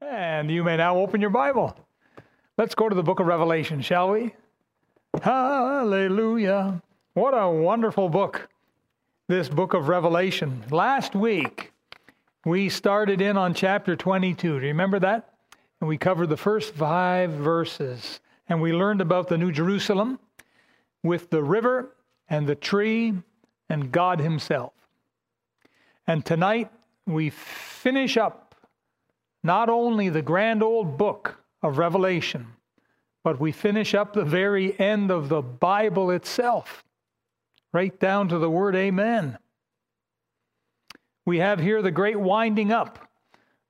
And you may now open your Bible. Let's go to the book of Revelation, shall we? Hallelujah. What a wonderful book, this book of Revelation. Last week, we started in on chapter 22. Do you remember that? And we covered the first 5 verses. And we learned about the New Jerusalem with the river and the tree and God himself. And tonight, we finish up not only the grand old book of Revelation, but we finish up the very end of the Bible itself, right down to the word amen. We have here the great winding up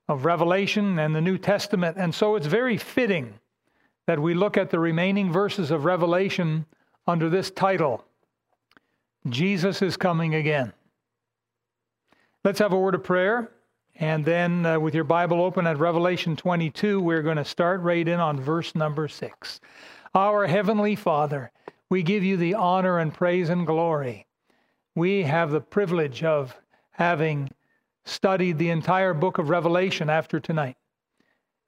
of Revelation and the New Testament, and so it's very fitting that we look at the remaining verses of Revelation under this title, Jesus is Coming Again. Let's have a word of prayer, and then with your Bible open at Revelation 22, we're going to start right in on verse number 6. Our Heavenly Father, we give you the honor and praise and glory. We have the privilege of having studied the entire book of Revelation after tonight.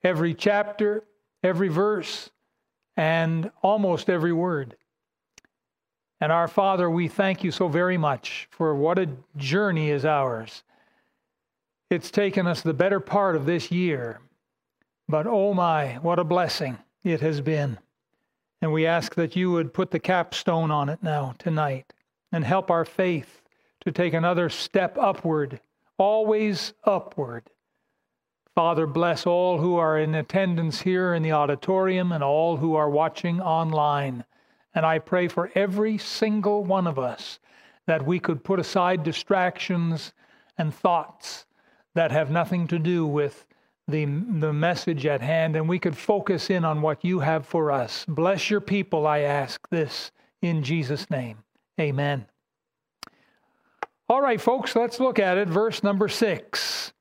Every chapter, every verse, and almost every word. And our Father, we thank you so very much for what a journey is ours. It's taken us the better part of this year, but oh my, what a blessing it has been. And we ask that you would put the capstone on it now, tonight, and help our faith to take another step upward, always upward. Father, bless all who are in attendance here in the auditorium and all who are watching online. And I pray for every single one of us that we could put aside distractions and thoughts that have nothing to do with the message at hand, and we could focus in on what you have for us. Bless your people, I ask this in Jesus' name. Amen. All right, folks, let's look at it. Verse number 6.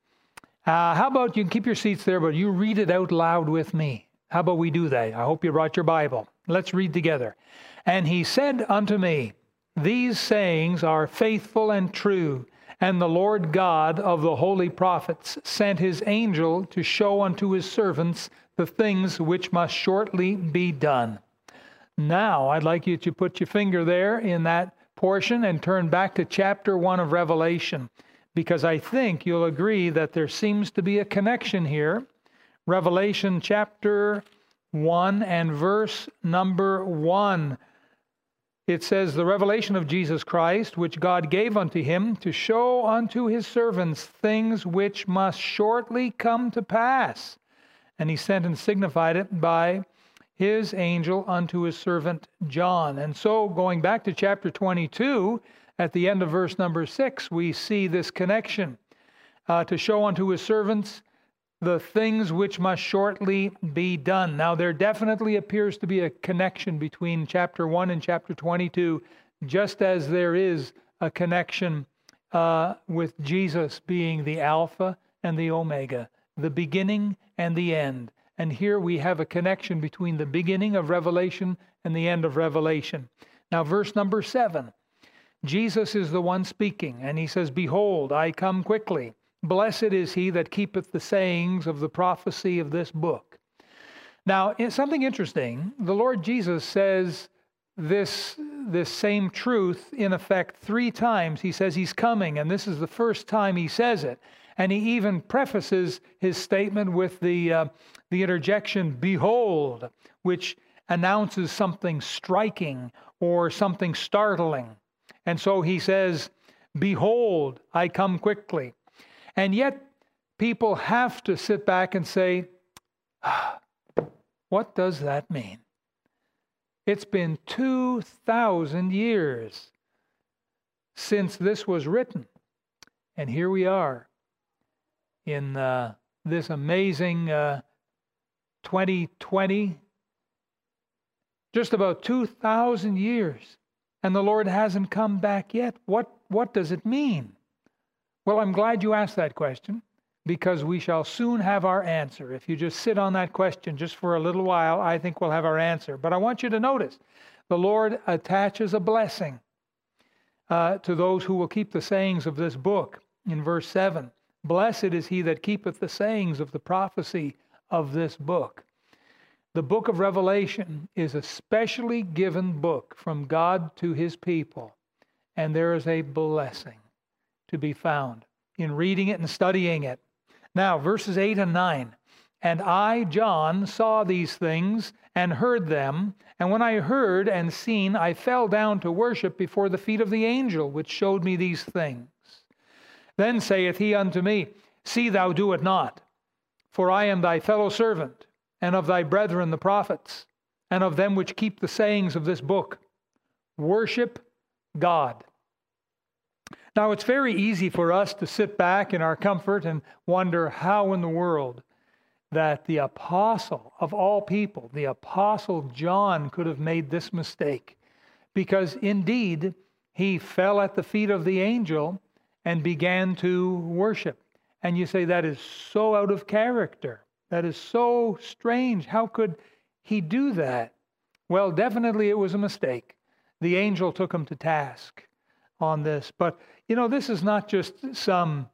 How about you can keep your seats there, but you read it out loud with me. How about we do that? I hope you brought your Bible. Let's read together. And he said unto me, these sayings are faithful and true. And the Lord God of the holy prophets sent his angel to show unto his servants the things which must shortly be done. Now, I'd like you to put your finger there in that portion and turn back to chapter 1 of Revelation, because I think you'll agree that there seems to be a connection here. Revelation chapter 1 and verse number 1. It says, the revelation of Jesus Christ, which God gave unto him to show unto his servants things which must shortly come to pass. And he sent and signified it by his angel unto his servant John. And so going back to chapter 22, at the end of verse number 6, we see this connection to show unto his servants the things which must shortly be done. Now, there definitely appears to be a connection between chapter 1 and chapter 22, just as there is a connection with Jesus being the Alpha and the Omega, the beginning and the end. And here we have a connection between the beginning of Revelation and the end of Revelation. Now, verse number 7, Jesus is the one speaking, and he says, behold, I come quickly. Blessed is he that keepeth the sayings of the prophecy of this book. Now, it's something interesting. The Lord Jesus says this same truth, in effect, 3 times. He says he's coming, and this is the first time he says it. And he even prefaces his statement with the interjection, behold, which announces something striking or something startling. And so he says, behold, I come quickly. And yet people have to sit back and say, what does that mean? It's been 2,000 years since this was written. And here we are in this amazing 2020, just about 2,000 years. And the Lord hasn't come back yet. What does it mean? Well, I'm glad you asked that question, because we shall soon have our answer. If you just sit on that question just for a little while, I think we'll have our answer. But I want you to notice, the Lord attaches a blessing to those who will keep the sayings of this book. In verse 7, blessed is he that keepeth the sayings of the prophecy of this book. The book of Revelation is a specially given book from God to his people. And there is a blessing to be found in reading it and studying it. Now, verses 8 and 9. And I, John, saw these things and heard them. And when I heard and seen, I fell down to worship before the feet of the angel which showed me these things. Then saith he unto me, See thou do it not, for I am thy fellow servant, and of thy brethren the prophets, and of them which keep the sayings of this book. Worship God. Now, it's very easy for us to sit back in our comfort and wonder how in the world that the apostle of all people, the apostle John, could have made this mistake, because indeed he fell at the feet of the angel and began to worship. And you say, that is so out of character. That is so strange. How could he do that? Well, definitely it was a mistake. The angel took him to task on this. But, you know, this is not just some,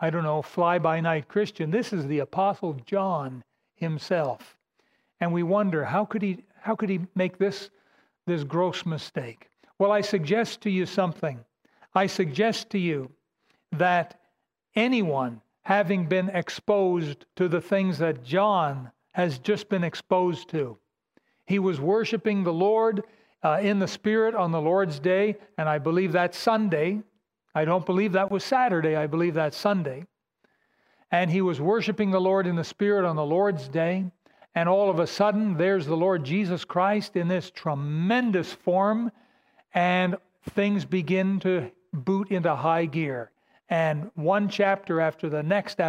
I don't know, fly-by-night Christian. This is the apostle John himself. And we wonder, how could he make this gross mistake? Well, I suggest to you something. I suggest to you that anyone having been exposed to the things that John has just been exposed to. He was worshiping the Lord in the Spirit on the Lord's Day, and I believe that's Sunday. I don't believe that was Saturday. I believe that's Sunday. And he was worshiping the Lord in the Spirit on the Lord's Day. And all of a sudden, there's the Lord Jesus Christ in this tremendous form. And things begin to boot into high gear. And one chapter after the next,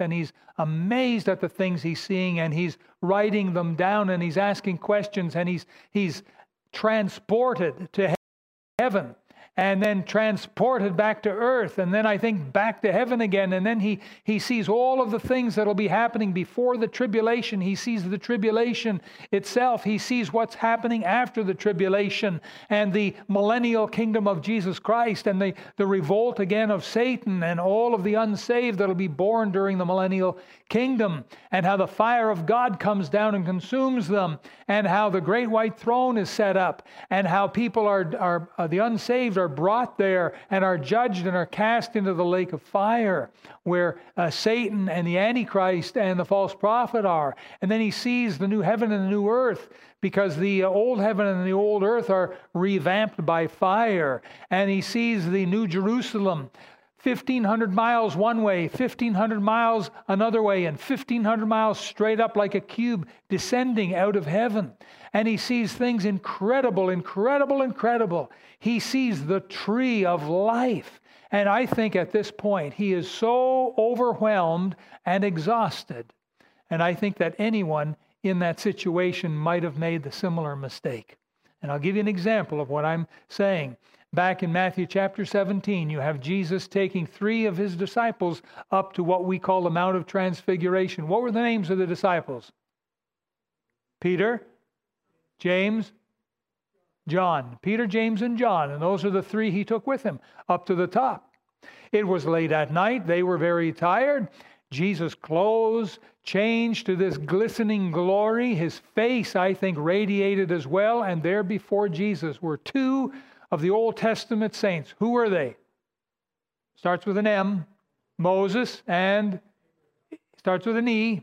and he's amazed at the things he's seeing, and he's writing them down, and he's asking questions, and he's transported to heaven, and then transported back to earth, and then I think back to heaven again. And then he sees all of the things that'll be happening before the tribulation. He sees the tribulation itself. He sees what's happening after the tribulation and the millennial kingdom of Jesus Christ and the revolt again of Satan and all of the unsaved that'll be born during the millennial kingdom, and how the fire of God comes down and consumes them, and how the great white throne is set up, and how people the unsaved are brought there and are judged and are cast into the lake of fire where Satan and the Antichrist and the false prophet are. And then he sees the new heaven and the new earth, because the old heaven and the old earth are revamped by fire. And he sees the new Jerusalem, 1,500 miles one way, 1,500 miles another way, and 1,500 miles straight up like a cube descending out of heaven. And he sees things incredible, incredible, incredible. He sees the tree of life. And I think at this point, he is so overwhelmed and exhausted. And I think that anyone in that situation might have made the similar mistake. And I'll give you an example of what I'm saying. Back in Matthew chapter 17, you have Jesus taking three of his disciples up to what we call the Mount of Transfiguration. What were the names of the disciples? Peter, James, John. Peter, James, and John. And those are the three he took with him up to the top. It was late at night. They were very tired. Jesus' clothes changed to this glistening glory. His face, I think, radiated as well. And there before Jesus were two of the Old Testament saints. Who were they? Starts with an M. Moses, and starts with an E.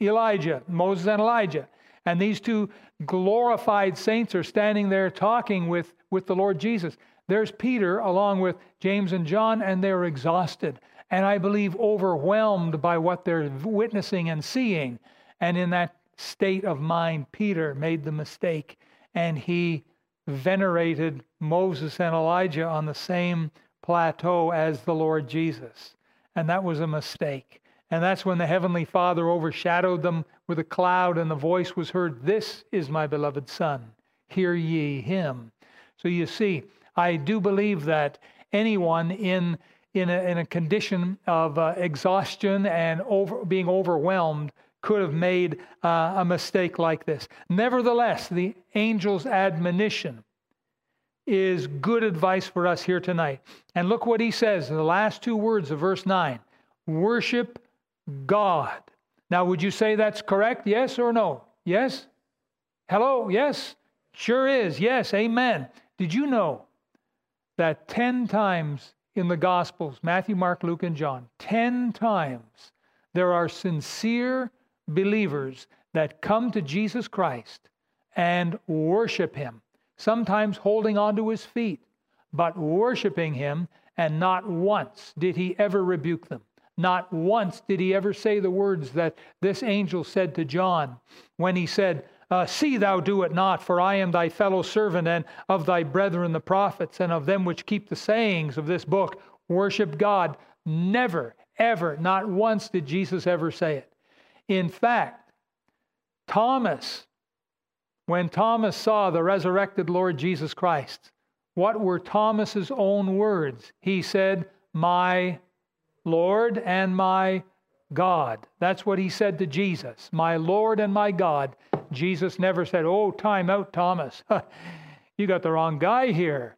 Elijah. Moses and Elijah. And these two glorified saints are standing there talking with the Lord Jesus. There's Peter along with James and John, and they're exhausted. And I believe overwhelmed by what they're witnessing and seeing. And in that state of mind, Peter made the mistake, and he venerated Moses and Elijah on the same plateau as the Lord Jesus. And that was a mistake. And that's when the Heavenly Father overshadowed them with a cloud, and the voice was heard, This is my beloved Son, hear ye him. So you see, I do believe that anyone in a condition of exhaustion and being overwhelmed could have made a mistake like this. Nevertheless, the angel's admonition is good advice for us here tonight. And look what he says in the last two words of verse 9. Worship God. Now, would you say that's correct? Yes or no? Yes? Hello? Yes? Sure is. Yes. Amen. Did you know that 10 times in the Gospels, Matthew, Mark, Luke, and John, 10 times there are sincere believers that come to Jesus Christ and worship Him, sometimes holding onto His feet, but worshiping Him, and not once did He ever rebuke them. Not once did He ever say the words that this angel said to John when he said, see thou do it not, for I am thy fellow servant and of thy brethren the prophets and of them which keep the sayings of this book. Worship God. Never, ever, not once did Jesus ever say it. In fact, Thomas, when Thomas saw the resurrected Lord Jesus Christ, what were Thomas's own words? He said, my Lord and my God. That's what he said to Jesus. My Lord and my God. Jesus never said, oh, time out, Thomas. You got the wrong guy here.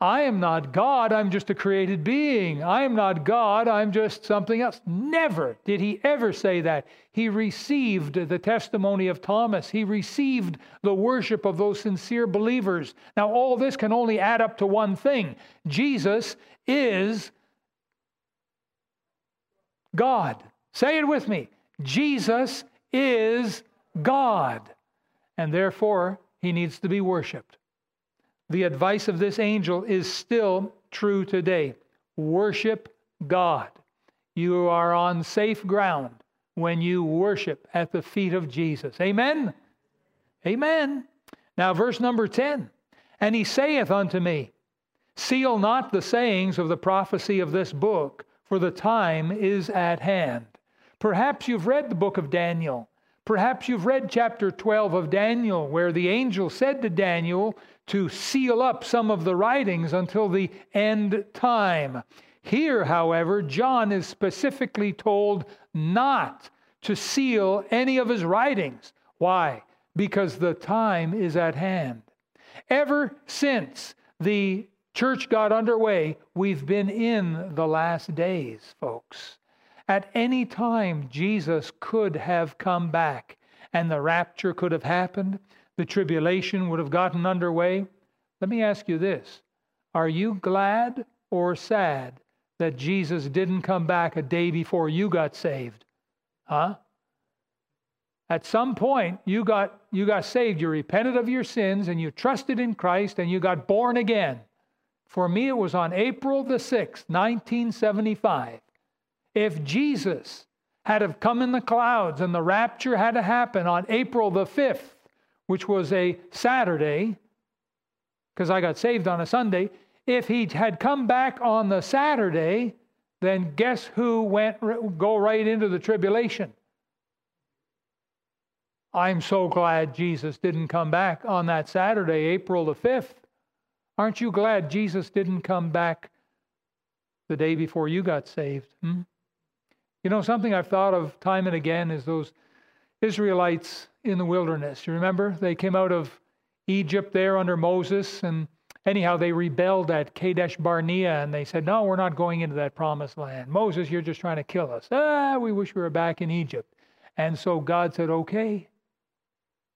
I am not God. I'm just a created being. I am not God. I'm just something else. Never did he ever say that. He received the testimony of Thomas. He received the worship of those sincere believers. Now, all this can only add up to one thing. Jesus is God. Say it with me. Jesus is God. And therefore, He needs to be worshiped. The advice of this angel is still true today. Worship God. You are on safe ground when you worship at the feet of Jesus. Amen? Amen. Now, verse number 10. And he saith unto me, seal not the sayings of the prophecy of this book, for the time is at hand. Perhaps you've read the book of Daniel. Perhaps you've read chapter 12 of Daniel, where the angel said to Daniel to seal up some of the writings until the end time. Here, however, John is specifically told not to seal any of his writings. Why? Because the time is at hand. Ever since the church got underway, we've been in the last days, folks. At any time, Jesus could have come back and the rapture could have happened. The tribulation would have gotten underway. Let me ask you this. Are you glad or sad that Jesus didn't come back a day before you got saved? Huh? At some point, you got saved. You repented of your sins and you trusted in Christ and you got born again. For me, it was on April the 6th, 1975. If Jesus had have come in the clouds and the rapture had to happen on April the 5th, which was a Saturday, because I got saved on a Sunday, if he had come back on the Saturday, then guess who go right into the tribulation? I'm so glad Jesus didn't come back on that Saturday, April the 5th. Aren't you glad Jesus didn't come back the day before you got saved? Hmm? You know, something I've thought of time and again is those Israelites in the wilderness. You remember? They came out of Egypt there under Moses. And anyhow, they rebelled at Kadesh Barnea. And they said, no, we're not going into that promised land. Moses, you're just trying to kill us. Ah, we wish we were back in Egypt. And so God said, okay,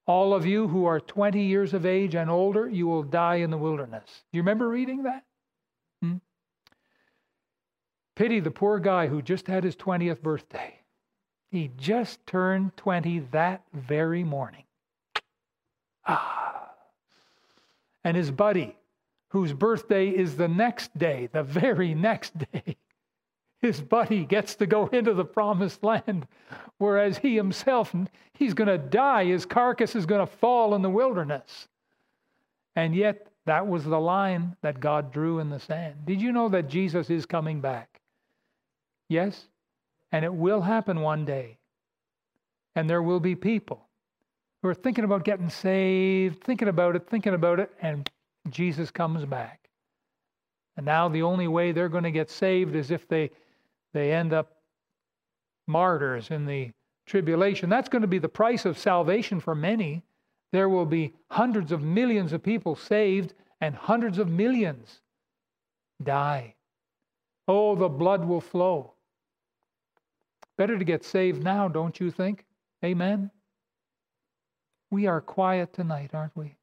all of you who are 20 years of age and older, you will die in the wilderness. Do you remember reading that? Hmm? Pity the poor guy who just had his 20th birthday. He just turned 20 that very morning. Ah. And his buddy, whose birthday is the next day, the very next day, his buddy gets to go into the promised land, whereas he himself, he's going to die. His carcass is going to fall in the wilderness. And yet, that was the line that God drew in the sand. Did you know that Jesus is coming back? Yes, and it will happen one day. And there will be people who are thinking about getting saved, thinking about it, and Jesus comes back. And now the only way they're going to get saved is if they end up martyrs in the tribulation. That's going to be the price of salvation for many. There will be hundreds of millions of people saved and hundreds of millions die. Oh, the blood will flow. Better to get saved now, don't you think? Amen? We are quiet tonight, aren't we?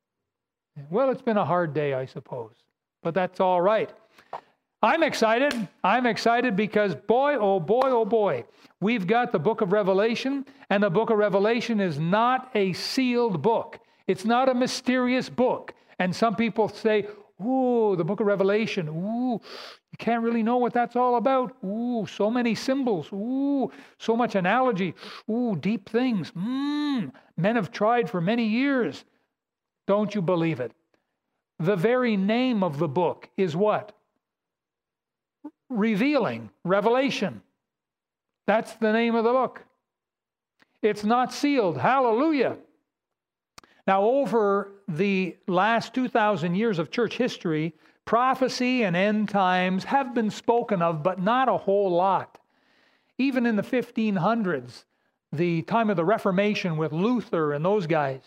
Well, it's been a hard day, I suppose, but that's all right. I'm excited. I'm excited because boy, oh boy, oh boy, we've got the book of Revelation, and the book of Revelation is not a sealed book. It's not a mysterious book. And some people say, ooh, the book of Revelation, ooh, you can't really know what that's all about. Ooh, so many symbols. Ooh, so much analogy. Ooh, deep things. Men have tried for many years. Don't you believe it? The very name of the book is what? Revealing, revelation. That's the name of the book. It's not sealed. Hallelujah. Now, over the last 2,000 years of church history, prophecy and end times have been spoken of, but not a whole lot. Even in the 1500s, the time of the Reformation with Luther and those guys,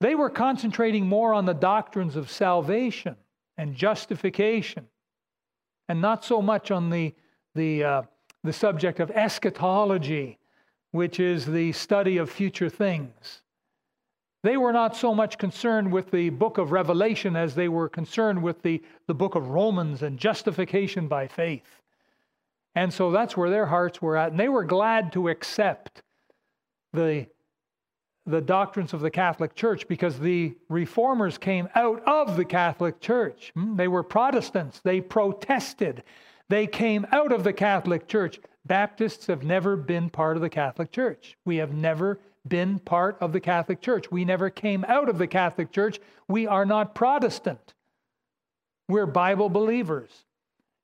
they were concentrating more on the doctrines of salvation and justification, and not so much on the subject of eschatology, which is the study of future things. They were not so much concerned with the book of Revelation as they were concerned with the book of Romans and justification by faith. And so that's where their hearts were at. And they were glad to accept the doctrines of the Catholic Church, because the reformers came out of the Catholic Church. They were Protestants. They protested. They came out of the Catholic Church. Baptists have never been part of the Catholic Church. We have never been part of the Catholic Church. We never came out of the Catholic Church. We are not Protestant. We're Bible believers.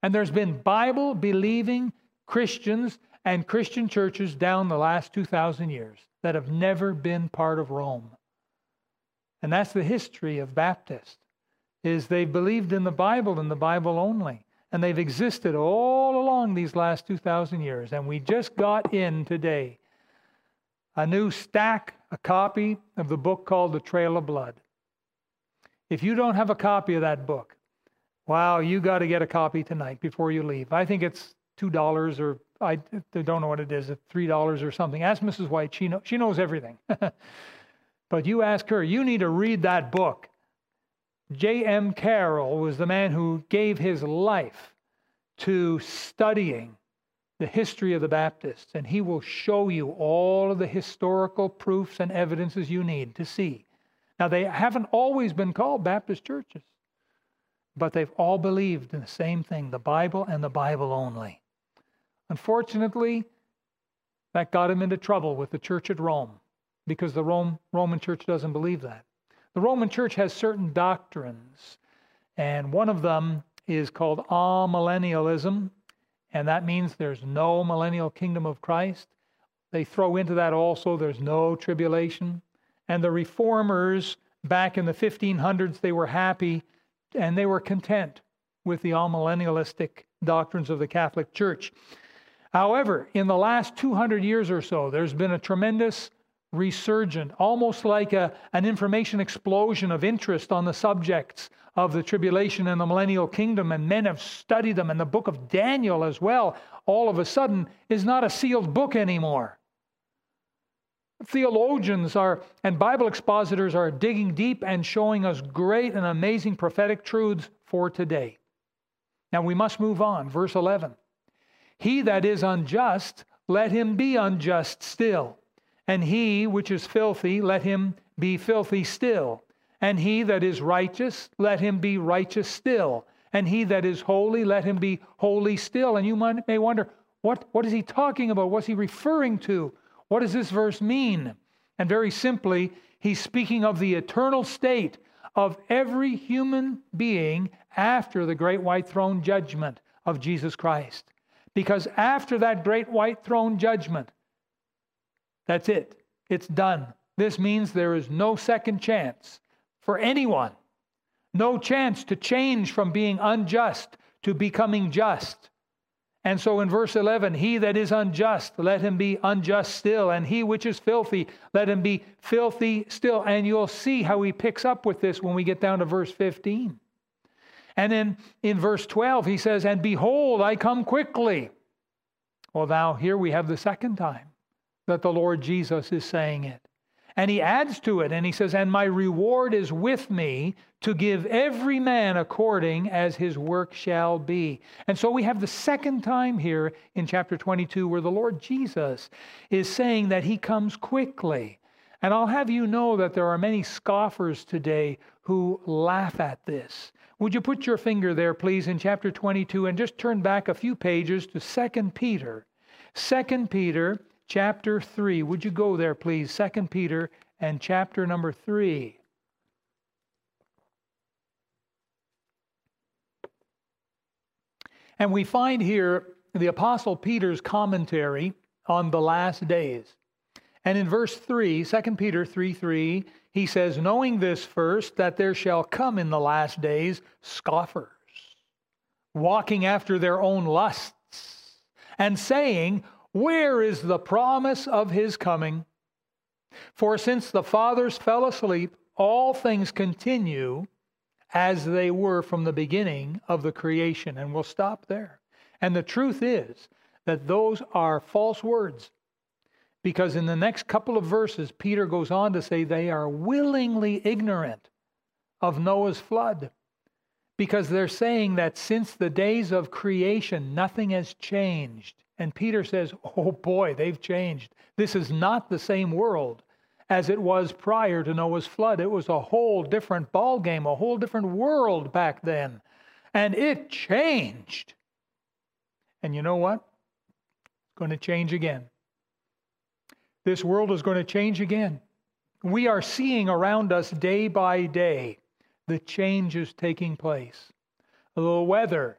And there's been Bible believing Christians and Christian churches down the last 2,000 years that have never been part of Rome. And that's the history of Baptists, is they've believed in the Bible and the Bible only. And they've existed all along these last 2,000 years. And we just got in today a new stack, a copy of the book called The Trail of Blood. If you don't have a copy of that book, wow, you got to get a copy tonight before you leave. I think it's $2 or I don't know what it is, $3 or something. Ask Mrs. White. She knows everything. But you ask her, you need to read that book. J.M. Carroll was the man who gave his life to studying the history of the Baptists, and he will show you all of the historical proofs and evidences you need to see. Now, they haven't always been called Baptist churches, but they've all believed in the same thing, the Bible and the Bible only. Unfortunately, that got him into trouble with the church at Rome, because the Roman church doesn't believe that. The Roman church has certain doctrines, and one of them is called amillennialism. And that means there's no millennial kingdom of Christ. They throw into that also there's no tribulation. And the reformers back in the 1500s, they were happy and they were content with the amillennialistic doctrines of the Catholic Church. However, in the last 200 years or so, there's been a tremendous resurgence, almost like an information explosion of interest on the subjects of the tribulation and the millennial kingdom, and men have studied them, and the book of Daniel as well, all of a sudden is not a sealed book anymore. Theologians are, and Bible expositors are digging deep and showing us great and amazing prophetic truths for today. Now we must move on. Verse 11, he that is unjust, let him be unjust still. And he which is filthy, let him be filthy still. And he that is righteous, let him be righteous still. And he that is holy, let him be holy still. And you may wonder, what is he talking about? What's he referring to? What does this verse mean? And very simply, he's speaking of the eternal state of every human being after the great white throne judgment of Jesus Christ. Because after that great white throne judgment, that's it. It's done. This means there is no second chance for anyone. No chance to change from being unjust to becoming just. And so in verse 11, he that is unjust, let him be unjust still. And he which is filthy, let him be filthy still. And you'll see how he picks up with this when we get down to verse 15. And then in verse 12, he says, and behold, I come quickly. Well, now here we have the second time that the Lord Jesus is saying it. And he adds to it and he says, and my reward is with me to give every man according as his work shall be. And so we have the second time here in chapter 22 where the Lord Jesus is saying that he comes quickly. And I'll have you know that there are many scoffers today who laugh at this. Would you put your finger there, please, in chapter 22 and just turn back a few pages to 2 Peter. 2 Peter chapter 3. Would you go there, please? 2 Peter and chapter number 3. And we find here the Apostle Peter's commentary on the last days. And in verse 3, 2 Peter 3:3, he says, knowing this first, that there shall come in the last days scoffers, walking after their own lusts, and saying, where is the promise of his coming? For since the fathers fell asleep, all things continue as they were from the beginning of the creation. And we'll stop there. And the truth is that those are false words, because in the next couple of verses, Peter goes on to say they are willingly ignorant of Noah's flood, because they're saying that since the days of creation, nothing has changed. And Peter says, oh boy, they've changed. This is not the same world as it was prior to Noah's flood. It was a whole different ballgame, a whole different world back then. And it changed. And you know what? It's going to change again. This world is going to change again. We are seeing around us day by day the changes taking place. The weather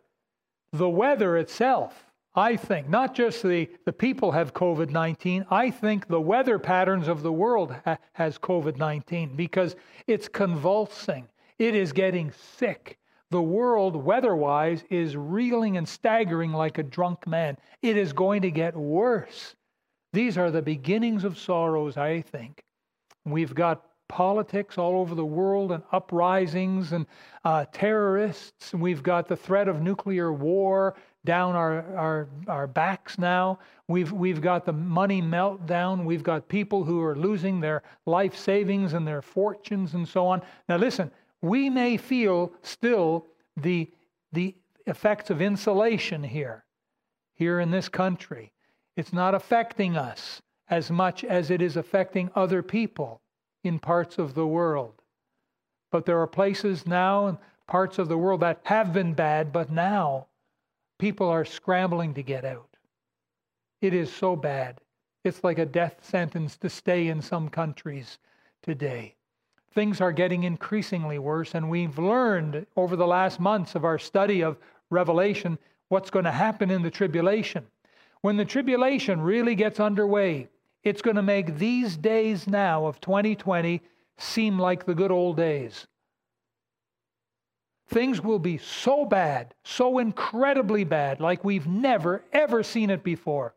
itself, I think, not just the people have COVID-19, I think the weather patterns of the world has COVID-19 because it's convulsing. It is getting sick. The world, weather-wise, is reeling and staggering like a drunk man. It is going to get worse. These are the beginnings of sorrows, I think. We've got politics all over the world and uprisings and terrorists. We've got the threat of nuclear war down our backs now. We've got the money meltdown. We've got people who are losing their life savings and their fortunes and so on. Now listen, we may feel still the effects of insulation here in this country. It's not affecting us as much as it is affecting other people in parts of the world. But there are places now and parts of the world that have been bad, but now people are scrambling to get out. It is so bad. It's like a death sentence to stay in some countries today. Things are getting increasingly worse, and we've learned over the last months of our study of Revelation what's going to happen in the tribulation. When the tribulation really gets underway, it's going to make these days now of 2020 seem like the good old days. Things will be so bad, so incredibly bad, like we've never, ever seen it before.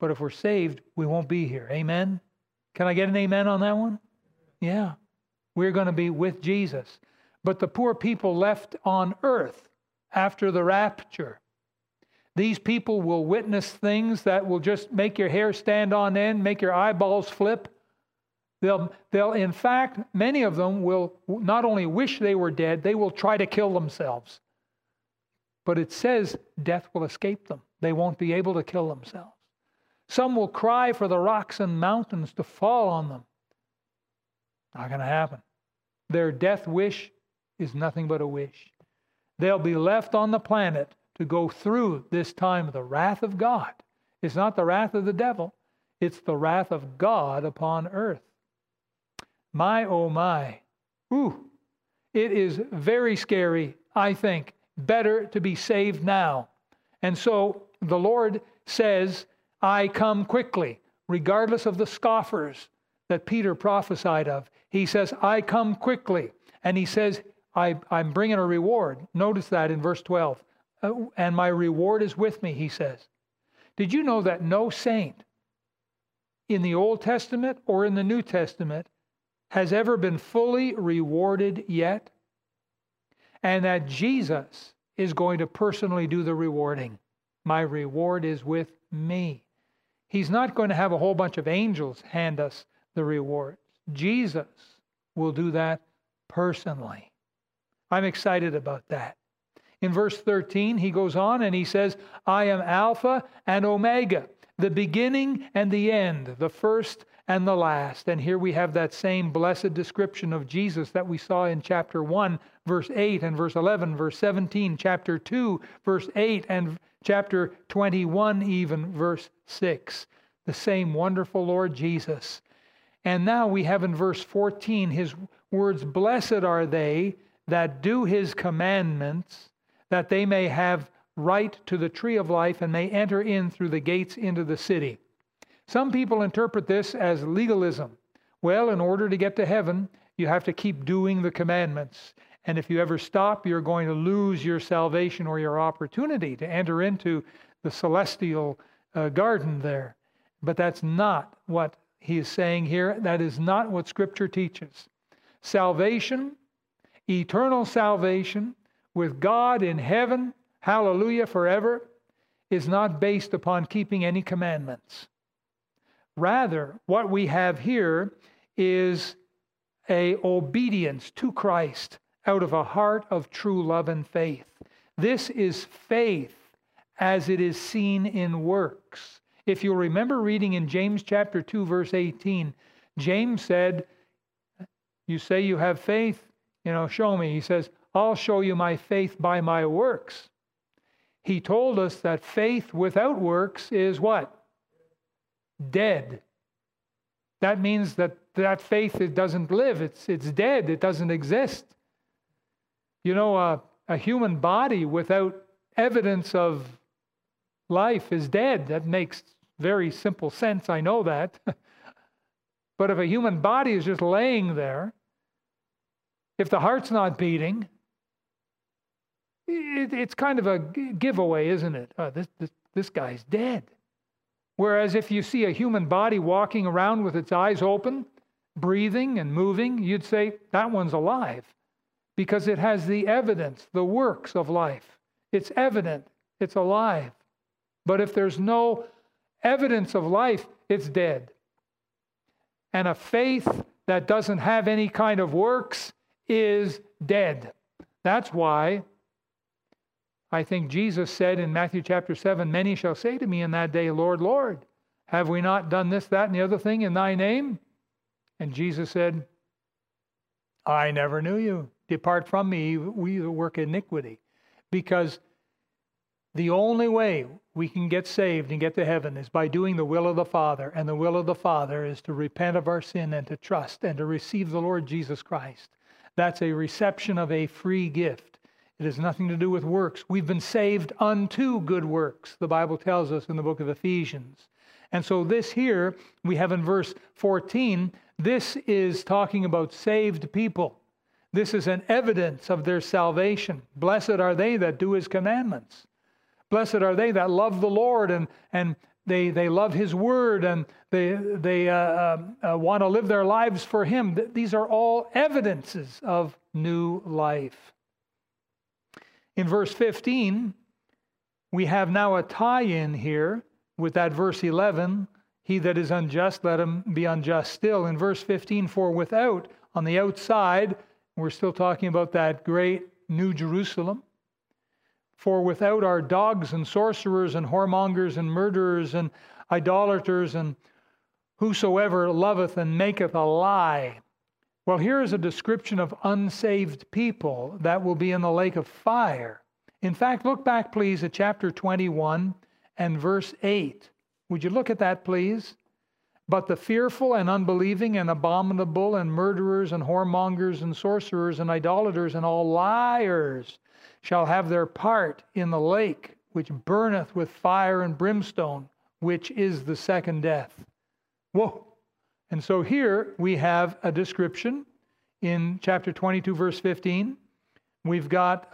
But if we're saved, we won't be here. Amen? Can I get an amen on that one? Yeah. We're going to be with Jesus. But the poor people left on earth after the rapture, these people will witness things that will just make your hair stand on end, make your eyeballs flip. They'll, in fact, many of them will not only wish they were dead, they will try to kill themselves. But it says death will escape them. They won't be able to kill themselves. Some will cry for the rocks and mountains to fall on them. Not going to happen. Their death wish is nothing but a wish. They'll be left on the planet to go through this time. The wrath of God. It's not the wrath of the devil. It's the wrath of God upon earth. My, oh my. Ooh, it is very scary, I think. Better to be saved now. And so the Lord says, I come quickly, regardless of the scoffers that Peter prophesied of. He says, I come quickly. And he says, I'm bringing a reward. Notice that in verse 12. And my reward is with me, he says. Did you know that no saint in the Old Testament or in the New Testament has ever been fully rewarded yet? And that Jesus is going to personally do the rewarding. My reward is with me. He's not going to have a whole bunch of angels hand us the rewards. Jesus will do that personally. I'm excited about that. In verse 13, he goes on and he says, I am Alpha and Omega, the beginning and the end, the first and the last. And here we have that same blessed description of Jesus that we saw in chapter 1, verse 8 and verse 11, verse 17, chapter 2, verse 8, and chapter 21, even verse 6. The same wonderful Lord Jesus. And now we have in verse 14, his words, blessed are they that do his commandments, that they may have right to the tree of life and may enter in through the gates into the city. Some people interpret this as legalism. Well, in order to get to heaven, you have to keep doing the commandments. And if you ever stop, you're going to lose your salvation or your opportunity to enter into the celestial garden there. But that's not what he is saying here. That is not what Scripture teaches. Salvation, eternal salvation with God in heaven, hallelujah, forever, is not based upon keeping any commandments. Rather, what we have here is an obedience to Christ out of a heart of true love and faith. This is faith as it is seen in works. If you'll remember reading in James chapter 2, verse 18, James said, you say you have faith, show me. He says, I'll show you my faith by my works. He told us that faith without works is what? Dead. That means that faith, it doesn't live. It's dead. It doesn't exist. A human body without evidence of life is dead. That makes very simple sense. I know that. But if a human body is just laying there, if the heart's not beating, it's kind of a giveaway, isn't it? This guy's dead. Whereas if you see a human body walking around with its eyes open, breathing and moving, you'd say that one's alive because it has the evidence, the works of life. It's evident. It's alive. But if there's no evidence of life, it's dead. And a faith that doesn't have any kind of works is dead. That's why I think Jesus said in Matthew chapter 7, many shall say to me in that day, Lord, Lord, have we not done this, that, and the other thing in thy name? And Jesus said, I never knew you. Depart from me, we that work iniquity. Because the only way we can get saved and get to heaven is by doing the will of the Father. And the will of the Father is to repent of our sin and to trust and to receive the Lord Jesus Christ. That's a reception of a free gift. It has nothing to do with works. We've been saved unto good works, the Bible tells us in the book of Ephesians. And so this here, we have in verse 14, this is talking about saved people. This is an evidence of their salvation. Blessed are they that do his commandments. Blessed are they that love the Lord and they love his word and they want to live their lives for him. These are all evidences of new life. In verse 15, we have now a tie-in here with that verse 11. He that is unjust, let him be unjust still. In verse 15, for without, on the outside, we're still talking about that great New Jerusalem. For without are dogs and sorcerers and whoremongers and murderers and idolaters and whosoever loveth and maketh a lie. Well, here is a description of unsaved people that will be in the lake of fire. In fact, look back, please, at chapter 21 and verse 8. Would you look at that, please? But the fearful and unbelieving and abominable and murderers and whoremongers and sorcerers and idolaters and all liars shall have their part in the lake which burneth with fire and brimstone, which is the second death. Whoa! And so here we have a description in chapter 22, verse 15. We've got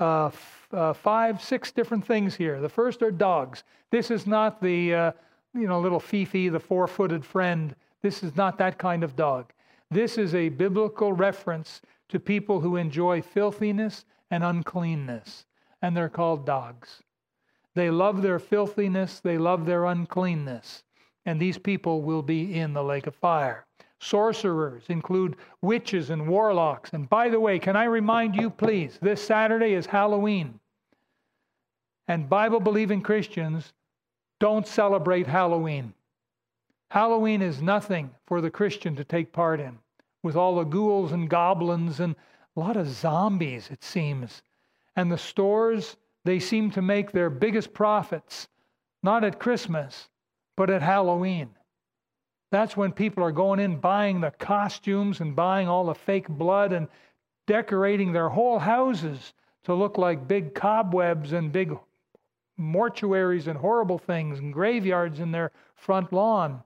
5, 6 different things here. The first are dogs. This is not the little Fifi, the four-footed friend. This is not that kind of dog. This is a biblical reference to people who enjoy filthiness and uncleanness, and they're called dogs. They love their filthiness. They love their uncleanness. And these people will be in the lake of fire. Sorcerers include witches and warlocks. And by the way, can I remind you, please, this Saturday is Halloween. And Bible-believing Christians don't celebrate Halloween. Halloween is nothing for the Christian to take part in, with all the ghouls and goblins and a lot of zombies, it seems. And the stores, they seem to make their biggest profits, not at Christmas, but at Halloween. That's when people are going in buying the costumes and buying all the fake blood and decorating their whole houses to look like big cobwebs and big mortuaries and horrible things and graveyards in their front lawn,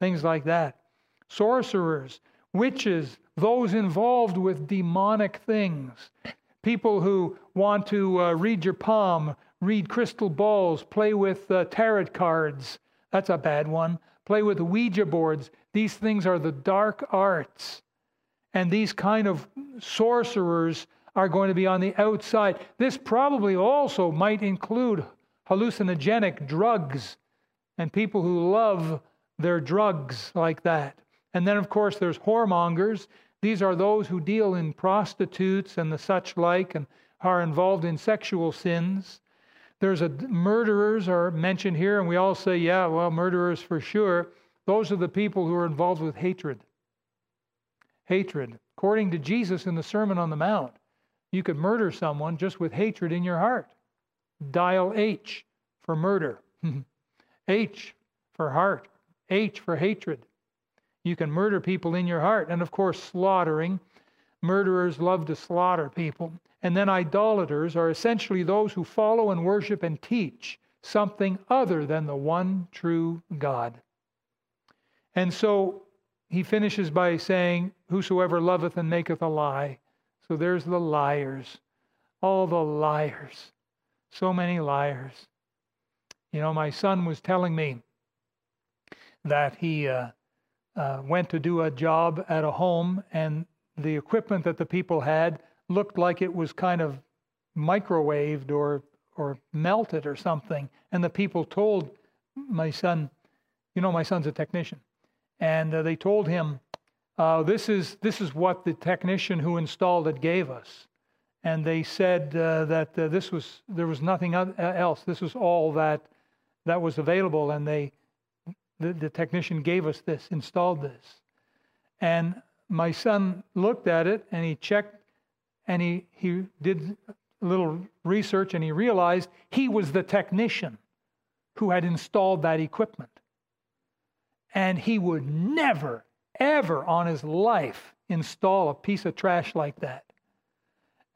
things like that. Sorcerers, witches, those involved with demonic things, people who want to read your palm, read crystal balls, play with tarot cards. That's a bad one. Play with Ouija boards. These things are the dark arts. And these kind of sorcerers are going to be on the outside. This probably also might include hallucinogenic drugs and people who love their drugs like that. And then, of course, there's whoremongers. These are those who deal in prostitutes and the such like and are involved in sexual sins. There's murderers are mentioned here, and we all say, yeah, well, murderers for sure. Those are the people who are involved with hatred. Hatred. According to Jesus in the Sermon on the Mount, you could murder someone just with hatred in your heart. Dial H for murder. H for heart. H for hatred. You can murder people in your heart. And of course, slaughtering. Murderers love to slaughter people. And then idolaters are essentially those who follow and worship and teach something other than the one true God. And so he finishes by saying, whosoever loveth and maketh a lie. So there's the liars, all the liars, so many liars. You know, my son was telling me that he went to do a job at a home, and the equipment that the people had looked like it was kind of microwaved or melted or something. And the people told my son, you know, my son's a technician, and they told him, this is what the technician who installed it gave us. And they said that there was nothing else. This was all that was available, and the technician gave us this, installed this. And my son looked at it, and he checked, and he did a little research, and he realized he was the technician who had installed that equipment. And he would never, ever on his life install a piece of trash like that.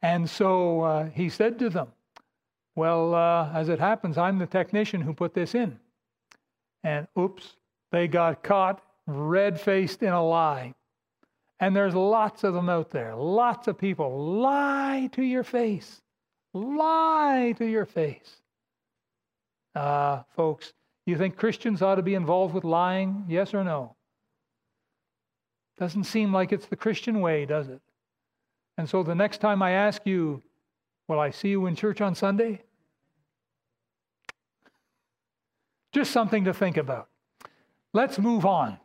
And so he said to them, well, as it happens, I'm the technician who put this in. And oops, they got caught red-faced in a lie. And there's lots of them out there. Lots of people lie to your face. Lie to your face. Folks, you think Christians ought to be involved with lying? Yes or no? Doesn't seem like it's the Christian way, does it? And so the next time I ask you, will I see you in church on Sunday? Just something to think about. Let's move on.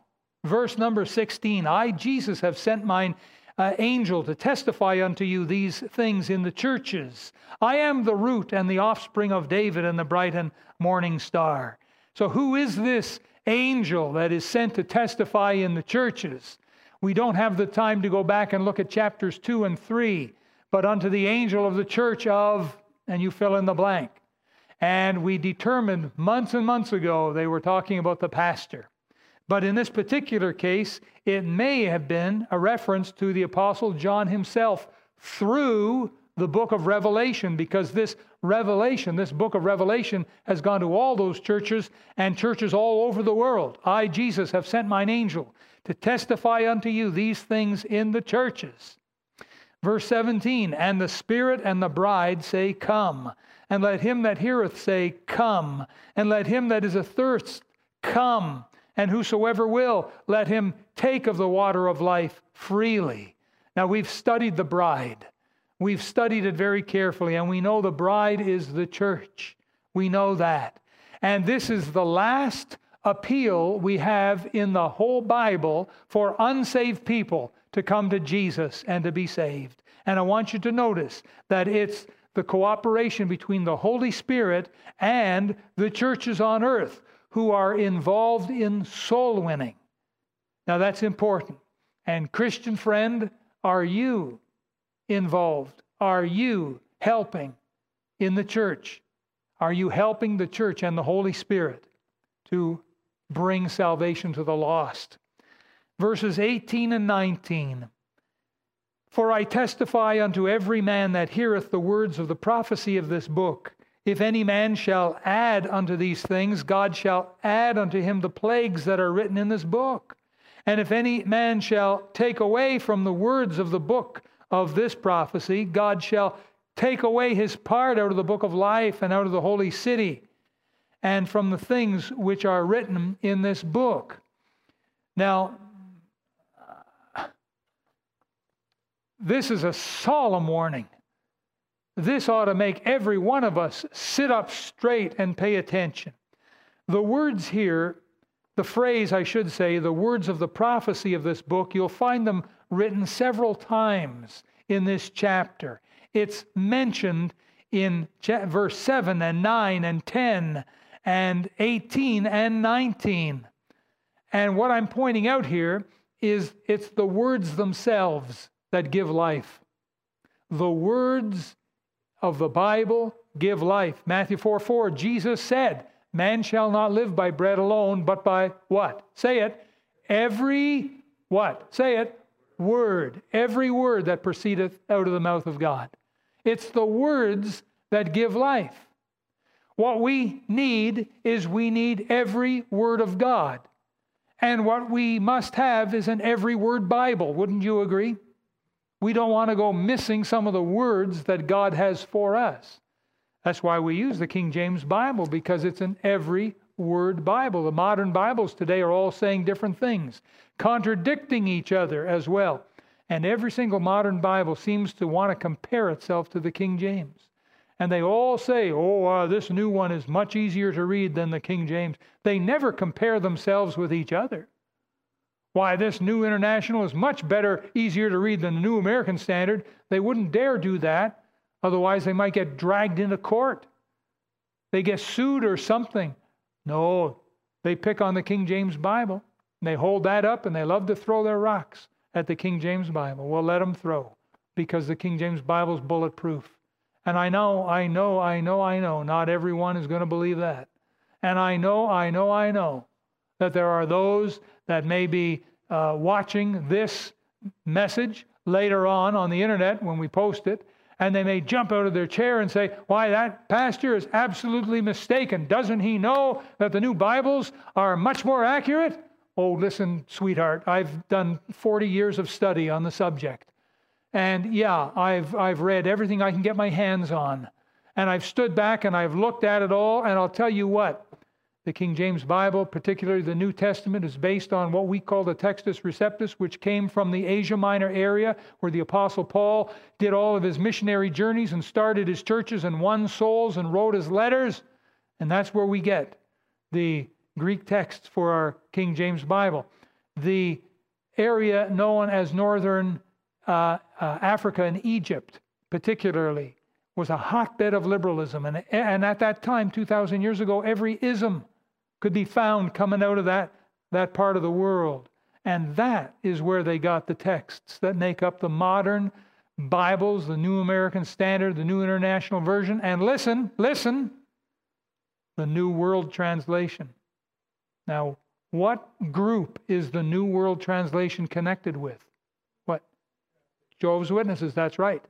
Verse number 16, I, Jesus, have sent mine angel to testify unto you these things in the churches. I am the root and the offspring of David and the bright and morning star. So who is this angel that is sent to testify in the churches? We don't have the time to go back and look at chapters 2 and 3, but unto the angel of the church of, and you fill in the blank. And we determined months and months ago they were talking about the pastor. But in this particular case, it may have been a reference to the Apostle John himself through the book of Revelation, because this book of Revelation has gone to all those churches and churches all over the world. I, Jesus, have sent mine angel to testify unto you these things in the churches. Verse 17, and the Spirit and the bride say, come. And let him that heareth say, come. And let him that is athirst, come. And whosoever will, let him take of the water of life freely. Now, we've studied the bride. We've studied it very carefully, and we know the bride is the church. We know that. And this is the last appeal we have in the whole Bible for unsaved people to come to Jesus and to be saved. And I want you to notice that it's the cooperation between the Holy Spirit and the churches on earth who are involved in soul winning. Now that's important. And Christian friend, are you involved? Are you helping in the church? Are you helping the church and the Holy Spirit to bring salvation to the lost? Verses 18 and 19. For I testify unto every man that heareth the words of the prophecy of this book. If any man shall add unto these things, God shall add unto him the plagues that are written in this book. And if any man shall take away from the words of the book of this prophecy, God shall take away his part out of the book of life and out of the holy city, and from the things which are written in this book. Now, this is a solemn warning. This ought to make every one of us sit up straight and pay attention. The words here, the phrase, I should say, the words of the prophecy of this book, you'll find them written several times in this chapter. It's mentioned in verse 7 and 9 and 10 and 18 and 19. And what I'm pointing out here is it's the words themselves that give life. The words of the Bible give life. Matthew 4:4, Jesus said, man shall not live by bread alone, but by what? Say it. Every what? Say it. Word. Every word that proceedeth out of the mouth of God. It's the words that give life. What we need is we need every word of God. And what we must have is an every word Bible. Wouldn't you agree? We don't want to go missing some of the words that God has for us. That's why we use the King James Bible, because it's an every word Bible. The modern Bibles today are all saying different things, contradicting each other as well. And every single modern Bible seems to want to compare itself to the King James. And they all say, oh, this new one is much easier to read than the King James. They never compare themselves with each other. Why, this New International is much better, easier to read than the New American Standard. They wouldn't dare do that. Otherwise, they might get dragged into court. They get sued or something. No, they pick on the King James Bible. And they hold that up and they love to throw their rocks at the King James Bible. Well, let them throw, because the King James Bible is bulletproof. And I know, not everyone is going to believe that. And I know that there are those that may be watching this message later on the internet when we post it, and they may jump out of their chair and say, why, that pastor is absolutely mistaken. Doesn't he know that the new Bibles are much more accurate? Oh, listen, sweetheart, I've done 40 years of study on the subject. And yeah, I've read everything I can get my hands on. And I've stood back and I've looked at it all. And I'll tell you what, the King James Bible, particularly the New Testament, is based on what we call the Textus Receptus, which came from the Asia Minor area where the Apostle Paul did all of his missionary journeys and started his churches and won souls and wrote his letters. And that's where we get the Greek texts for our King James Bible. The area known as northern Africa and Egypt, particularly, was a hotbed of liberalism. And at that time, 2,000 years ago, every ism could be found coming out of that part of the world. And that is where they got the texts that make up the modern Bibles, the New American Standard, the New International Version, and listen, the New World Translation. Now, what group is the New World Translation connected with? What? Jehovah's Witnesses, that's right.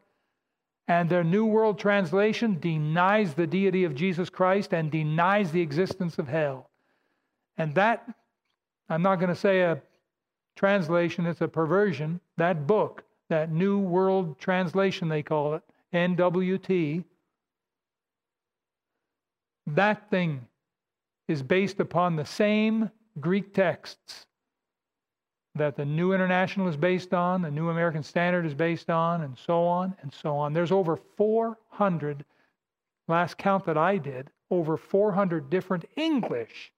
And their New World Translation denies the deity of Jesus Christ and denies the existence of hell. And that, I'm not going to say a translation, it's a perversion. That book, that New World Translation they call it, NWT, that thing is based upon the same Greek texts that the New International is based on, the New American Standard is based on, and so on and so on. There's over 400, last count that I did, over 400 different English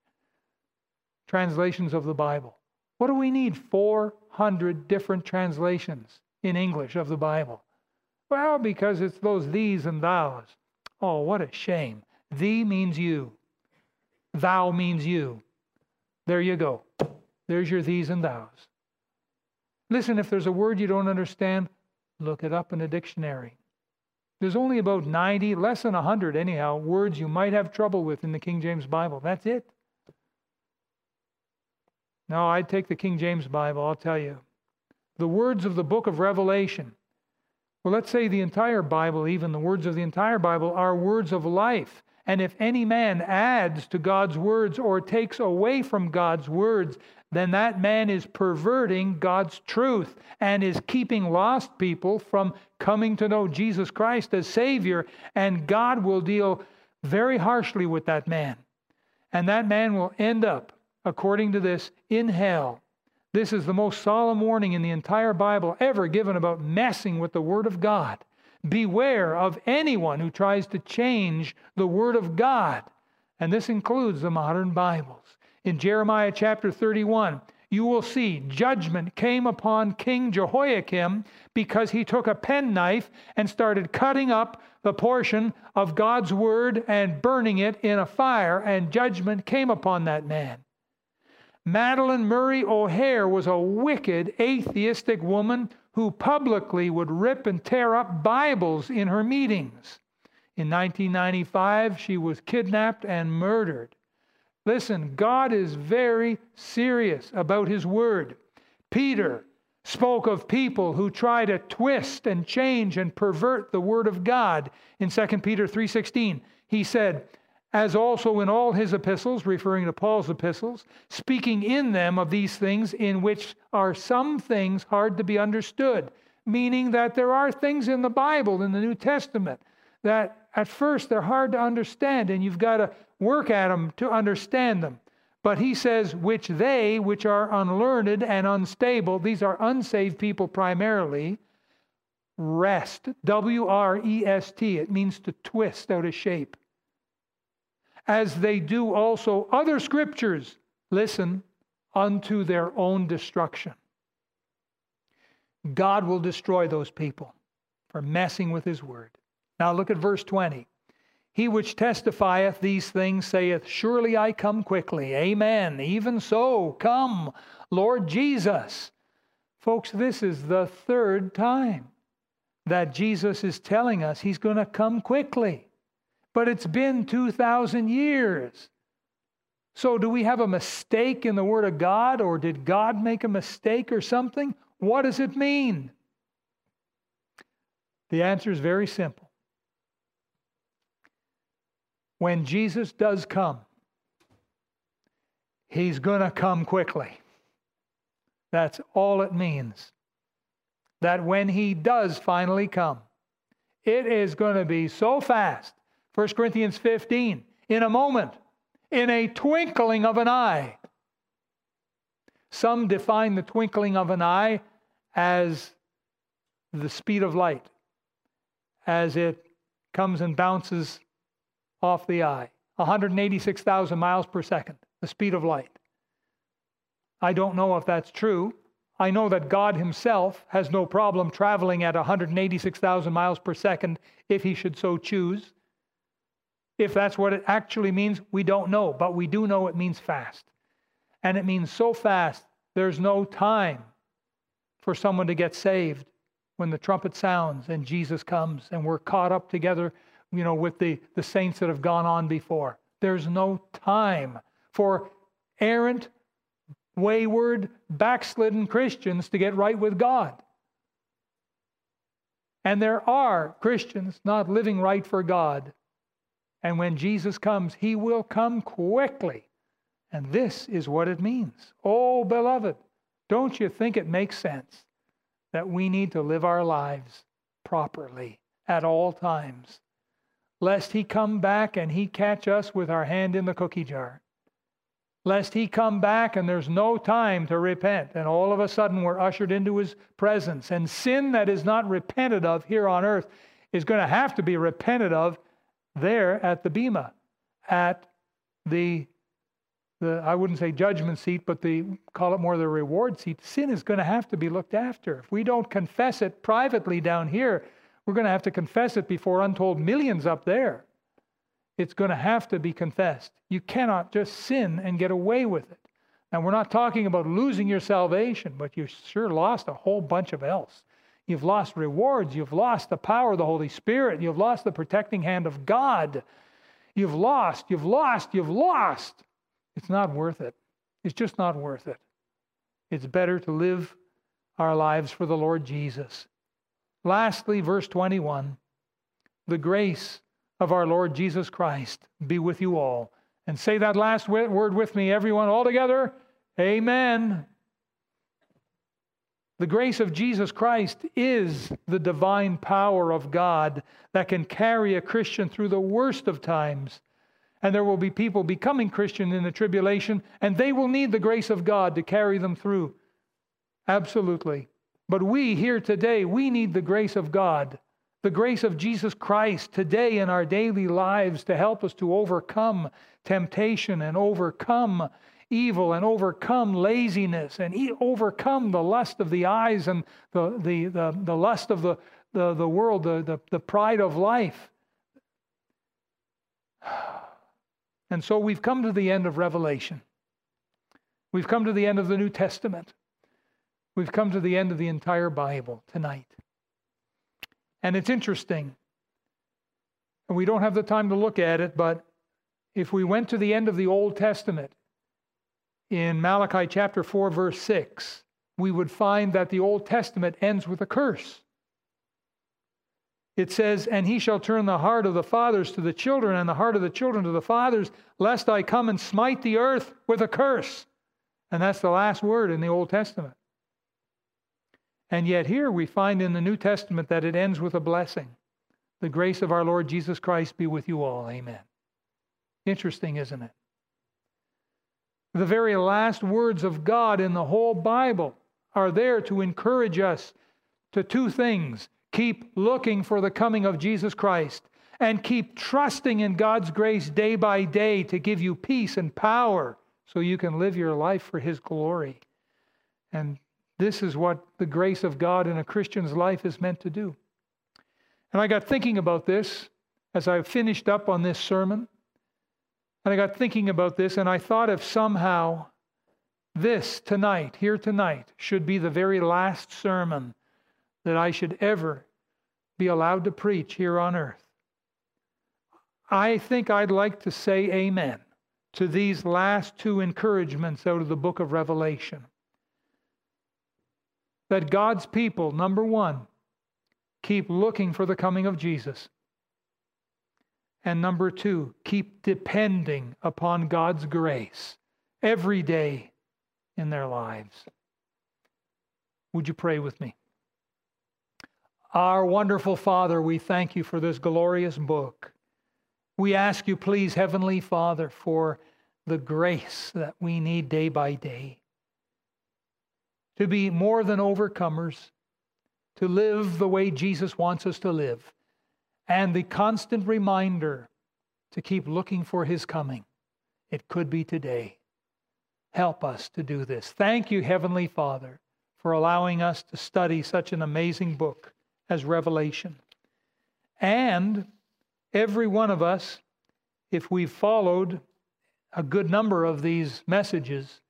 translations of the Bible. What do we need 400 different translations in English of the Bible? Well, because it's those these and thous. Oh, what a shame. Thee means you. Thou means you. There you go. There's your these and thous. Listen, if there's a word you don't understand, look it up in a dictionary. There's only about 90, less than 100 anyhow, words you might have trouble with in the King James Bible. That's it. Now, I'd take the King James Bible, I'll tell you. The words of the book of Revelation. Well, let's say the entire Bible, even the words of the entire Bible, are words of life. And if any man adds to God's words or takes away from God's words, then that man is perverting God's truth and is keeping lost people from coming to know Jesus Christ as Savior. And God will deal very harshly with that man. And that man will end up, according to this, in hell. This is the most solemn warning in the entire Bible ever given about messing with the Word of God. Beware of anyone who tries to change the Word of God. And this includes the modern Bibles. In Jeremiah chapter 31, you will see judgment came upon King Jehoiakim because he took a penknife and started cutting up the portion of God's Word and burning it in a fire, and judgment came upon that man. Madeline Murray O'Hare was a wicked atheistic woman who publicly would rip and tear up Bibles in her meetings. In 1995, she was kidnapped and murdered. Listen, God is very serious about His Word. Peter spoke of people who try to twist and change and pervert the Word of God. In 2 Peter 3:16, he said, as also in all his epistles, referring to Paul's epistles, speaking in them of these things in which are some things hard to be understood. Meaning that there are things in the Bible, in the New Testament, that at first they're hard to understand and you've got to work at them to understand them. But he says, which they, which are unlearned and unstable, these are unsaved people primarily, wrest, W-R-E-S-T, it means to twist out of shape. As they do also other scriptures, listen, unto their own destruction. God will destroy those people for messing with His Word. Now look at verse 20. He which testifieth these things saith, surely I come quickly. Amen. Even so, come, Lord Jesus. Folks, this is the third time that Jesus is telling us He's going to come quickly. But it's been 2,000 years. So do we have a mistake in the Word of God? Or did God make a mistake or something? What does it mean? The answer is very simple. When Jesus does come, He's going to come quickly. That's all it means. That when He does finally come, it is going to be so fast. 1 Corinthians 15, in a moment, in a twinkling of an eye. Some define the twinkling of an eye as the speed of light, as it comes and bounces off the eye. 186,000 miles per second, the speed of light. I don't know if that's true. I know that God Himself has no problem traveling at 186,000 miles per second if He should so choose. If that's what it actually means, we don't know. But we do know it means fast. And it means so fast, there's no time for someone to get saved when the trumpet sounds and Jesus comes and we're caught up together, you know, with the saints that have gone on before. There's no time for errant, wayward, backslidden Christians to get right with God. And there are Christians not living right for God. And when Jesus comes, He will come quickly. And this is what it means. Oh, beloved, don't you think it makes sense that we need to live our lives properly at all times, lest He come back and He catch us with our hand in the cookie jar, lest He come back and there's no time to repent, and all of a sudden we're ushered into His presence, and sin that is not repented of here on earth is going to have to be repented of there at the Bema at the I wouldn't say judgment seat, but the, call it more the reward seat. Sin is going to have to be looked after. If we don't confess it privately down here, we're going to have to confess it before untold millions up there. It's going to have to be confessed. You cannot just sin and get away with it. Now, we're not talking about losing your salvation, but you sure lost a whole bunch of else. You've lost rewards. You've lost the power of the Holy Spirit. You've lost the protecting hand of God. You've lost, you've lost, you've lost. It's not worth it. It's just not worth it. It's better to live our lives for the Lord Jesus. Lastly, verse 21, the grace of our Lord Jesus Christ be with you all. And say that last word with me, everyone, all together. Amen. The grace of Jesus Christ is the divine power of God that can carry a Christian through the worst of times. And there will be people becoming Christian in the tribulation, and they will need the grace of God to carry them through. Absolutely. But we here today, we need the grace of God, the grace of Jesus Christ today in our daily lives to help us to overcome temptation and overcome evil and overcome laziness and overcome the lust of the eyes and the lust of the world, the pride of life. And so we've come to the end of Revelation. We've come to the end of the New Testament. We've come to the end of the entire Bible tonight. And it's interesting. And we don't have the time to look at it, but if we went to the end of the Old Testament in Malachi chapter 4, verse 6, we would find that the Old Testament ends with a curse. It says, "And he shall turn the heart of the fathers to the children and the heart of the children to the fathers, lest I come and smite the earth with a curse." And that's the last word in the Old Testament. And yet here we find in the New Testament that it ends with a blessing. The grace of our Lord Jesus Christ be with you all. Amen. Interesting, isn't it? The very last words of God in the whole Bible are there to encourage us to two things. Keep looking for the coming of Jesus Christ and keep trusting in God's grace day by day to give you peace and power so you can live your life for His glory. And this is what the grace of God in a Christian's life is meant to do. And I got thinking about this as I finished up on this sermon. And I got thinking about this, and I thought if somehow this tonight, here tonight, should be the very last sermon that I should ever be allowed to preach here on earth, I think I'd like to say amen to these last two encouragements out of the book of Revelation. That God's people, number one, keep looking for the coming of Jesus. And number two, keep depending upon God's grace every day in their lives. Would you pray with me? Our wonderful Father, we thank you for this glorious book. We ask you, please, Heavenly Father, for the grace that we need day by day, to be more than overcomers, to live the way Jesus wants us to live, and the constant reminder to keep looking for His coming. It could be today. Help us to do this. Thank you, Heavenly Father, for allowing us to study such an amazing book as Revelation. And every one of us, if we've followed a good number of these messages,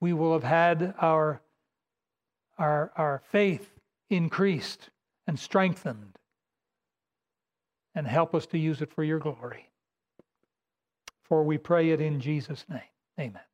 we will have had our faith increased and strengthened, and help us to use it for your glory. For we pray it in Jesus' name. Amen.